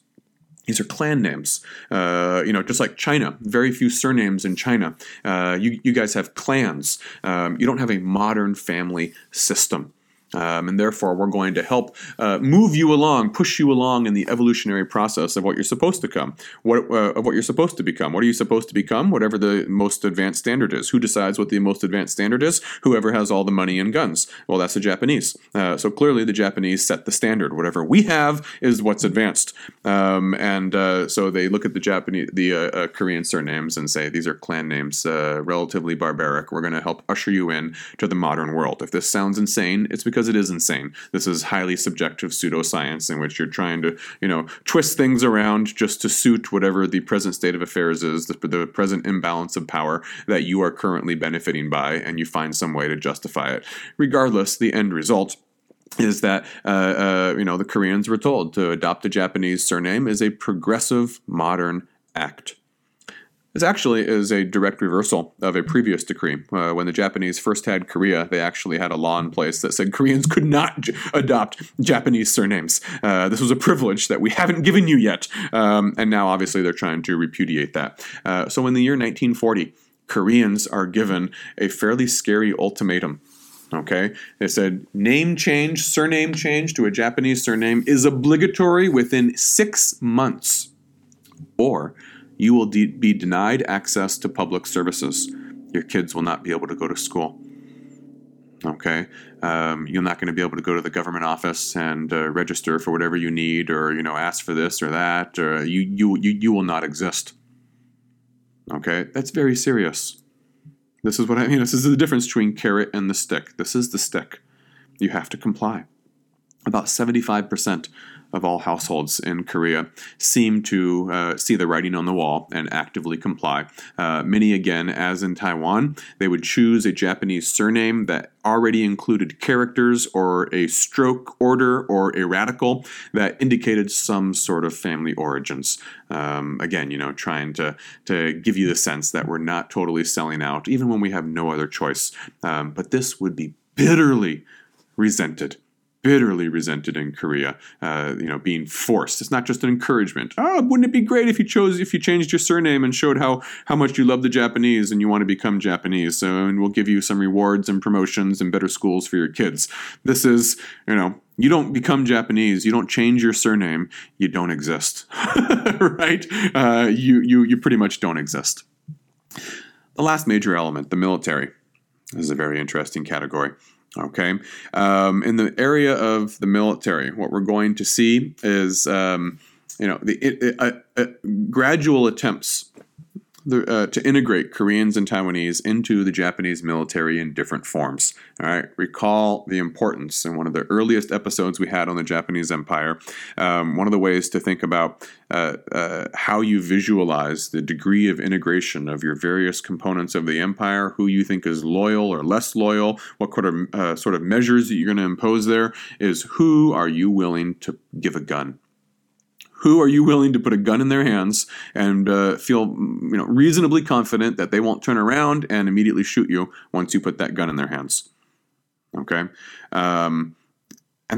These are clan names, just like China. Very few surnames in China. You guys have clans. You don't have a modern family system. And therefore, we're going to help move you along, push you along in the evolutionary process of what you're supposed to become. What are you supposed to become? Whatever the most advanced standard is. Who decides what the most advanced standard is? Whoever has all the money and guns. Well, that's the Japanese. So clearly, the Japanese set the standard. Whatever we have is what's advanced. So they look at the Japanese, the Korean surnames and say, these are clan names, relatively barbaric. We're going to help usher you in to the modern world. If this sounds insane, it's because it is insane. This is highly subjective pseudoscience in which you're trying to, twist things around just to suit whatever the present state of affairs is, the present imbalance of power that you are currently benefiting by, and you find some way to justify it. Regardless, the end result is that, the Koreans were told to adopt a Japanese surname is a progressive modern act. This actually is a direct reversal of a previous decree. When the Japanese first had Korea, they actually had a law in place that said Koreans could not adopt Japanese surnames. This was a privilege that we haven't given you yet. And now, obviously, they're trying to repudiate that. So in the year 1940, Koreans are given a fairly scary ultimatum. Okay, they said name change, surname change to a Japanese surname is obligatory within 6 months, or you will be denied access to public services. Your kids will not be able to go to school. Okay, you're not going to be able to go to the government office and register for whatever you need, or ask for this or that. Or you will not exist. Okay, that's very serious. This is what I mean. This is the difference between carrot and the stick. This is the stick. You have to comply. About 75% of all households in Korea seem to see the writing on the wall and actively comply. Many, again, as in Taiwan, they would choose a Japanese surname that already included characters or a stroke order or a radical that indicated some sort of family origins. Trying to give you the sense that we're not totally selling out, even when we have no other choice. But this would be bitterly resented in Korea, being forced. It's not just an encouragement. Oh, wouldn't it be great if you changed your surname and showed how much you love the Japanese and you want to become Japanese, and we'll give you some rewards and promotions and better schools for your kids. This is, you don't become Japanese, you don't change your surname, you don't exist, right? You pretty much don't exist. The last major element, the military, is a very interesting category. Okay, in the area of the military, what we're going to see is, gradual attempts to integrate Koreans and Taiwanese into the Japanese military in different forms. All right, recall the importance in one of the earliest episodes we had on the Japanese Empire. One of the ways to think about how you visualize the degree of integration of your various components of the empire, who you think is loyal or less loyal, what sort of measures that you're going to impose there, is who are you willing to give a gun? Who are you willing to put a gun in their hands and feel reasonably confident that they won't turn around and immediately shoot you once you put that gun in their hands? Okay? And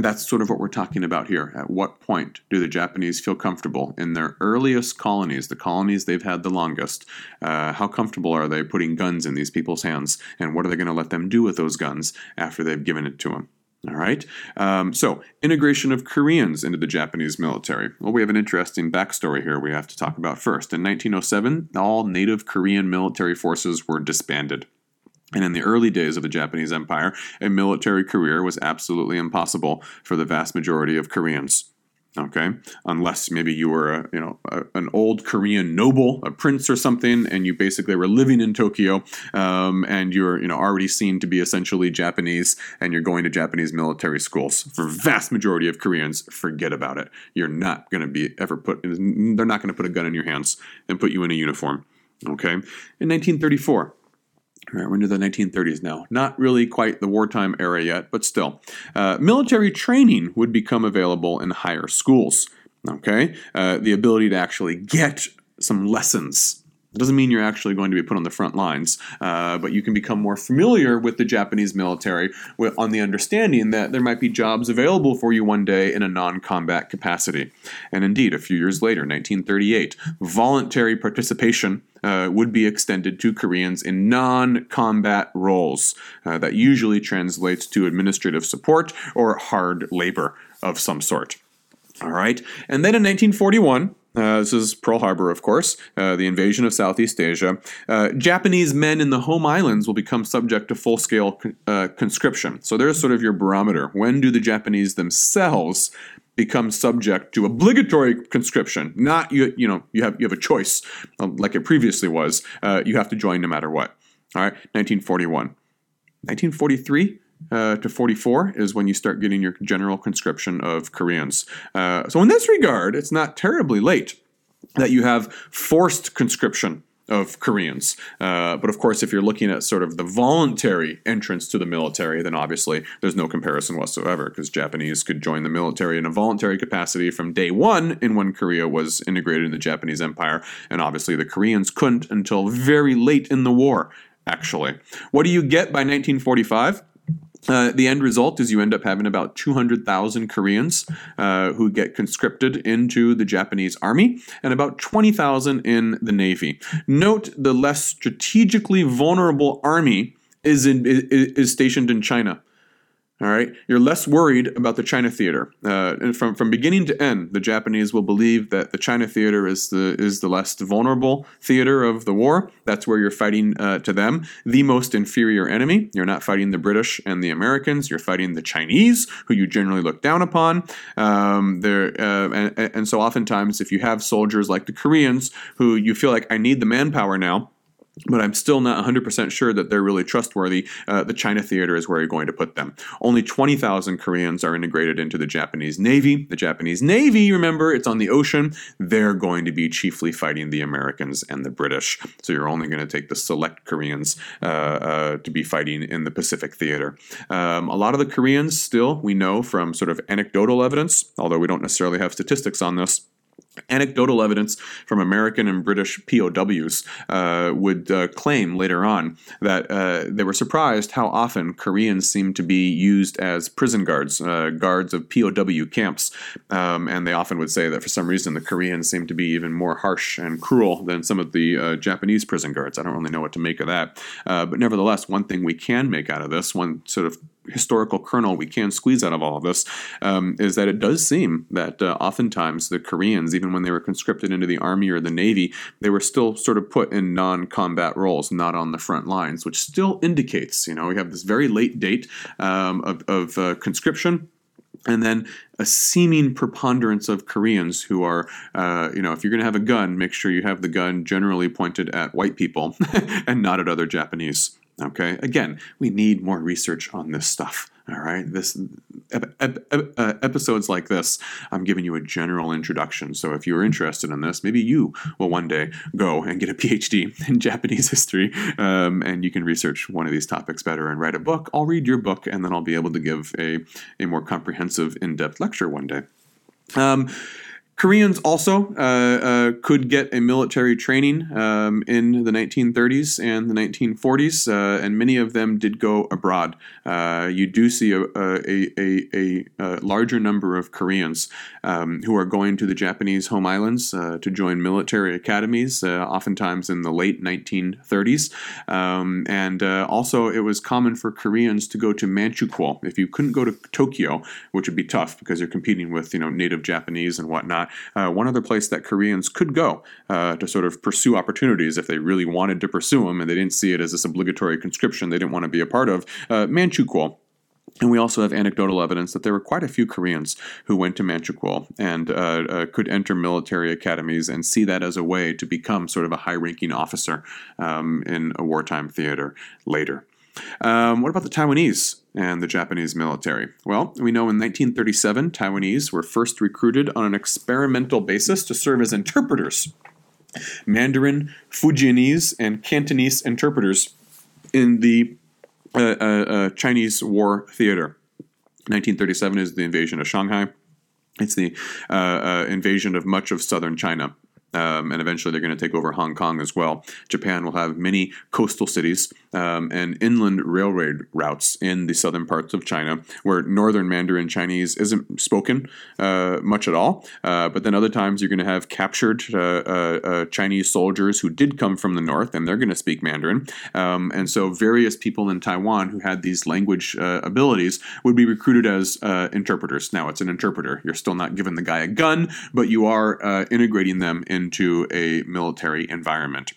that's sort of what we're talking about here. At what point do the Japanese feel comfortable in their earliest colonies, the colonies they've had the longest? How comfortable are they putting guns in these people's hands? And what are they going to let them do with those guns after they've given it to them? All right. So integration of Koreans into the Japanese military. Well, we have an interesting backstory here we have to talk about first. In 1907, all native Korean military forces were disbanded. And in the early days of the Japanese Empire, a military career was absolutely impossible for the vast majority of Koreans. Okay, unless maybe you were an old Korean noble, a prince or something, and you basically were living in Tokyo, and you're already seen to be essentially Japanese, and you're going to Japanese military schools. For vast majority of Koreans, forget about it. You're not going to be ever put. They're not going to put a gun in your hands and put you in a uniform. Okay, in 1934. We're into the 1930s now. Not really quite the wartime era yet, but still. Military training would become available in higher schools, okay? The ability to actually get some lessons. It doesn't mean you're actually going to be put on the front lines, but you can become more familiar with the Japanese military on the understanding that there might be jobs available for you one day in a non-combat capacity. And indeed, a few years later, 1938, voluntary participation would be extended to Koreans in non-combat roles. That usually translates to administrative support or hard labor of some sort. All right. And then in 1941... this is Pearl Harbor, of course, the invasion of Southeast Asia. Japanese men in the home islands will become subject to full-scale conscription. So there's sort of your barometer. When do the Japanese themselves become subject to obligatory conscription? Not, you have a choice, like it previously was. You have to join no matter what. All right, 1941. 1943? To 44 is when you start getting your general conscription of Koreans. So in this regard, it's not terribly late that you have forced conscription of Koreans. But of course, if you're looking at sort of the voluntary entrance to the military, then obviously there's no comparison whatsoever, because Japanese could join the military in a voluntary capacity from day one in when Korea was integrated in the Japanese Empire. And obviously the Koreans couldn't until very late in the war, actually. What do you get by 1945? The end result is you end up having about 200,000 Koreans who get conscripted into the Japanese army, and about 20,000 in the navy. Note the less strategically vulnerable army is stationed in China. All right, you're less worried about the China Theater. And from beginning to end, the Japanese will believe that the China Theater is the less vulnerable theater of the war. That's where you're fighting, to them, the most inferior enemy. You're not fighting the British and the Americans. You're fighting the Chinese, who you generally look down upon. And so oftentimes, if you have soldiers like the Koreans, who you feel like, I need the manpower now, but I'm still not 100% sure that they're really trustworthy, the China Theater is where you're going to put them. Only 20,000 Koreans are integrated into the Japanese Navy. The Japanese Navy, remember, it's on the ocean. They're going to be chiefly fighting the Americans and the British. So you're only going to take the select Koreans to be fighting in the Pacific Theater. A lot of the Koreans still, we know from sort of anecdotal evidence, although we don't necessarily have statistics on this, anecdotal evidence from American and British POWs would claim later on that they were surprised how often Koreans seemed to be used as prison guards, guards of POW camps. And they often would say that for some reason the Koreans seemed to be even more harsh and cruel than some of the Japanese prison guards. I don't really know what to make of that. But nevertheless, one thing we can make out of this, one sort of historical kernel we can squeeze out of all of this, is that it does seem that oftentimes the Koreans, even when they were conscripted into the army or the navy, they were still sort of put in non-combat roles, not on the front lines, which still indicates, we have this very late date of conscription, and then a seeming preponderance of Koreans who are, if you're going to have a gun, make sure you have the gun generally pointed at white people and not at other Japanese. Okay, again, we need more research on this stuff, all right? Episodes like this, I'm giving you a general introduction. So if you're interested in this, maybe you will one day go and get a PhD in Japanese history, and you can research one of these topics better and write a book. I'll read your book, and then I'll be able to give a more comprehensive, in-depth lecture one day. Koreans also could get a military training in the 1930s and the 1940s, and many of them did go abroad. You do see a larger number of Koreans who are going to the Japanese home islands to join military academies, oftentimes in the late 1930s. And also it was common for Koreans to go to Manchukuo. If you couldn't go to Tokyo, which would be tough because you're competing with native Japanese and whatnot, one other place that Koreans could go to sort of pursue opportunities if they really wanted to pursue them and they didn't see it as this obligatory conscription they didn't want to be a part of, Manchukuo. And we also have anecdotal evidence that there were quite a few Koreans who went to Manchukuo and could enter military academies and see that as a way to become sort of a high-ranking officer in a wartime theater later. What about the Taiwanese and the Japanese military? Well, we know in 1937, Taiwanese were first recruited on an experimental basis to serve as interpreters, Mandarin, Fujianese, and Cantonese interpreters in the Chinese war theater. 1937 is the invasion of Shanghai. It's the invasion of much of southern China. and eventually they're going to take over Hong Kong as well. Japan will have many coastal cities and inland railroad routes in the southern parts of China, where northern Mandarin Chinese isn't spoken much at all. But then other times you're going to have captured Chinese soldiers who did come from the north, and they're going to speak Mandarin. And so various people in Taiwan who had these language abilities would be recruited as interpreters. Now, it's an interpreter. You're still not giving the guy a gun, but you are integrating them into a military environment.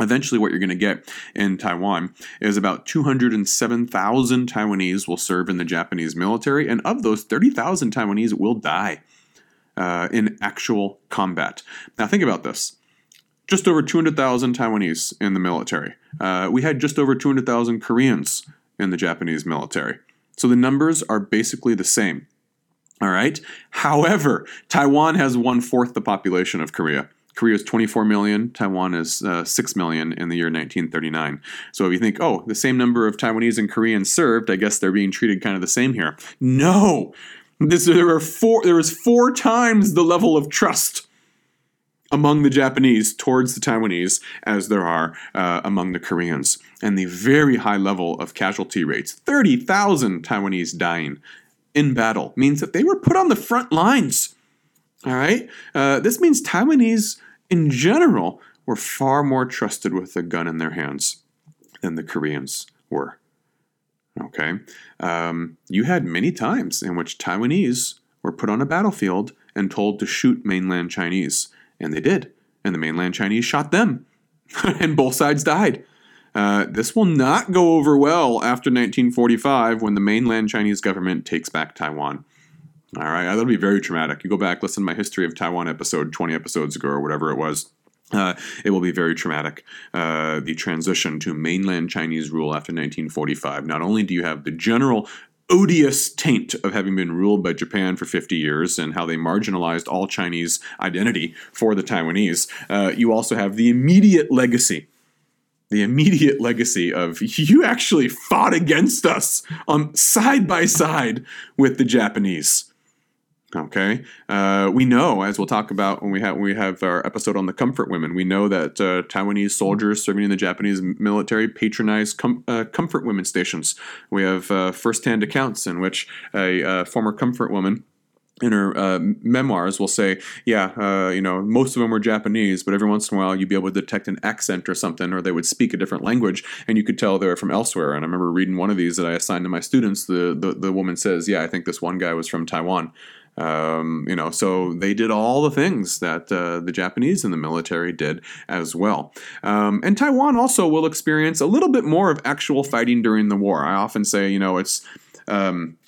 Eventually, what you're going to get in Taiwan is about 207,000 Taiwanese will serve in the Japanese military, and of those, 30,000 Taiwanese will die in actual combat. Now, think about this. Just over 200,000 Taiwanese in the military. We had just over 200,000 Koreans in the Japanese military. So the numbers are basically the same. All right. However, Taiwan has 1/4 the population of Korea. Korea is 24 million. Taiwan is 6 million in the year 1939. So if you think, oh, the same number of Taiwanese and Koreans served, I guess they're being treated kind of the same here. No, there is 4 times the level of trust among the Japanese towards the Taiwanese as there are among the Koreans. And the very high level of casualty rates, 30,000 Taiwanese dying in battle, means that they were put on the front lines. All right? This means Taiwanese in general were far more trusted with a gun in their hands than the Koreans were. Okay? You had many times in which Taiwanese were put on a battlefield and told to shoot mainland Chinese. And they did. And the mainland Chinese shot them. And both sides died. This will not go over well after 1945 when the mainland Chinese government takes back Taiwan. All right. That'll be very traumatic. You go back, listen to my History of Taiwan episode 20 episodes ago or whatever it was. It will be very traumatic, the transition to mainland Chinese rule after 1945. Not only do you have the general odious taint of having been ruled by Japan for 50 years and how they marginalized all Chinese identity for the Taiwanese, you also have the immediate legacy of you actually fought against us side by side with the Japanese. Okay, we know, as we'll talk about when we have our episode on the comfort women, we know that Taiwanese soldiers serving in the Japanese military patronized comfort women stations. We have firsthand accounts in which a former comfort woman in her memoirs will say, most of them were Japanese, but every once in a while you'd be able to detect an accent or something, or they would speak a different language, and you could tell they were from elsewhere. And I remember reading one of these that I assigned to my students. The woman says, I think this one guy was from Taiwan. So they did all the things that the Japanese in the military did as well. And Taiwan also will experience a little bit more of actual fighting during the war. I often say, it's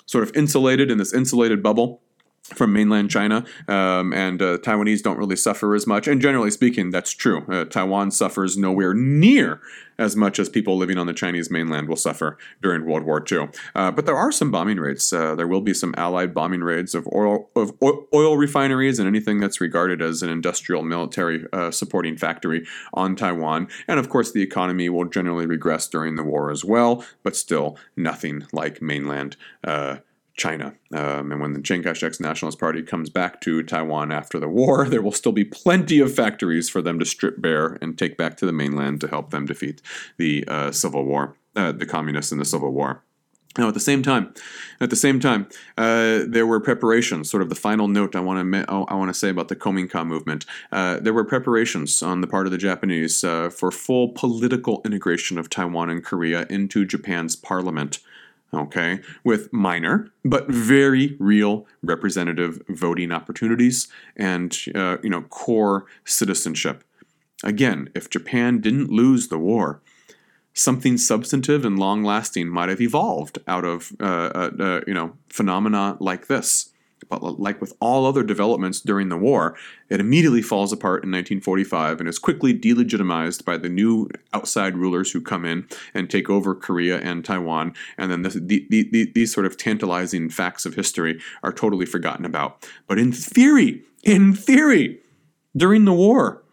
sort of insulated in this insulated bubble from mainland China, and Taiwanese don't really suffer as much. And generally speaking, that's true. Taiwan suffers nowhere near as much as people living on the Chinese mainland will suffer during World War II. But there are some bombing raids. There will be some Allied bombing raids of oil refineries and anything that's regarded as an industrial military supporting factory on Taiwan. And of course, the economy will generally regress during the war as well, but still nothing like mainland China. And when the Chiang Kai-shek's Nationalist Party comes back to Taiwan after the war, there will still be plenty of factories for them to strip bare and take back to the mainland to help them defeat the Civil War, the communists in the Civil War. Now, at the same time, there were preparations. Sort of the final note I want to say about the Kominka movement. There were preparations on the part of the Japanese for full political integration of Taiwan and Korea into Japan's parliament. Okay, with minor but very real representative voting opportunities and, core citizenship. Again, if Japan didn't lose the war, something substantive and long-lasting might have evolved out of, phenomena like this. But like with all other developments during the war, it immediately falls apart in 1945 and is quickly delegitimized by the new outside rulers who come in and take over Korea and Taiwan. And then these sort of tantalizing facts of history are totally forgotten about. But in theory, during the war,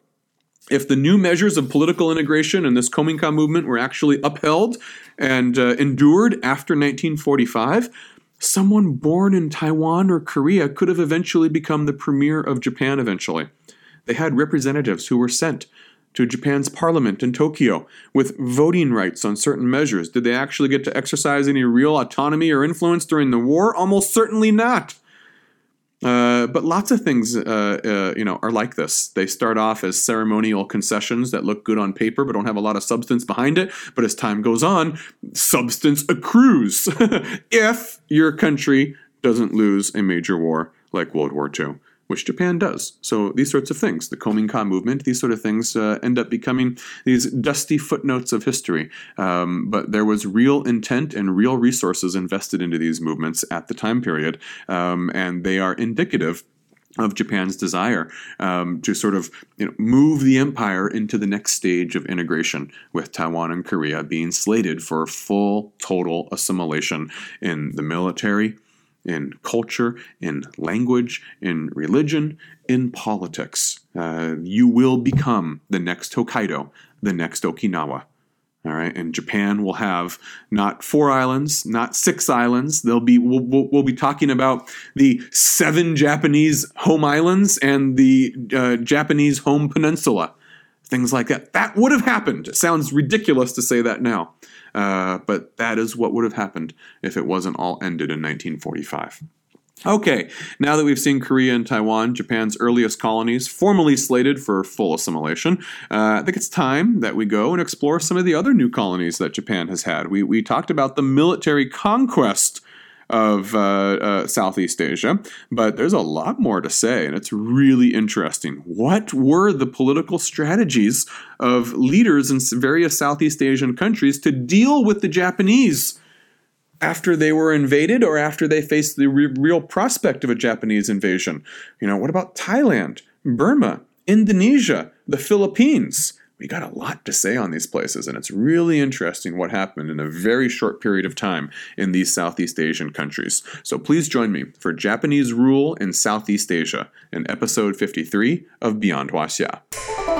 if the new measures of political integration and this Kominka movement were actually upheld and endured after 1945, someone born in Taiwan or Korea could have eventually become the premier of Japan eventually. They had representatives who were sent to Japan's parliament in Tokyo with voting rights on certain measures. Did they actually get to exercise any real autonomy or influence during the war? Almost certainly not. But lots of things, are like this. They start off as ceremonial concessions that look good on paper, but don't have a lot of substance behind it. But as time goes on, substance accrues if your country doesn't lose a major war like World War II, which Japan does. So these sorts of things, the Kominka movement, these sort of things end up becoming these dusty footnotes of history. But there was real intent and real resources invested into these movements at the time period, and they are indicative of Japan's desire to sort of move the empire into the next stage of integration, with Taiwan and Korea being slated for full, total assimilation in the military, in culture, in language, in religion, in politics. You will become the next Hokkaido, the next Okinawa. All right, and Japan will have not 4 islands, not 6 islands. We'll be talking about the 7 Japanese home islands and the Japanese home peninsula. Things like that. That would have happened. It sounds ridiculous to say that now. But that is what would have happened if it wasn't all ended in 1945. Okay, now that we've seen Korea and Taiwan, Japan's earliest colonies, formally slated for full assimilation, I think it's time that we go and explore some of the other new colonies that Japan has had. We talked about the military conquest of Southeast Asia, but there's a lot more to say, and it's really interesting. What were the political strategies of leaders in various Southeast Asian countries to deal with the Japanese after they were invaded or after they faced the real prospect of a Japanese invasion? What about Thailand, Burma, Indonesia, the Philippines? We got a lot to say on these places, and it's really interesting what happened in a very short period of time in these Southeast Asian countries. So please join me for Japanese Rule in Southeast Asia in episode 53 of Beyond Huaxia.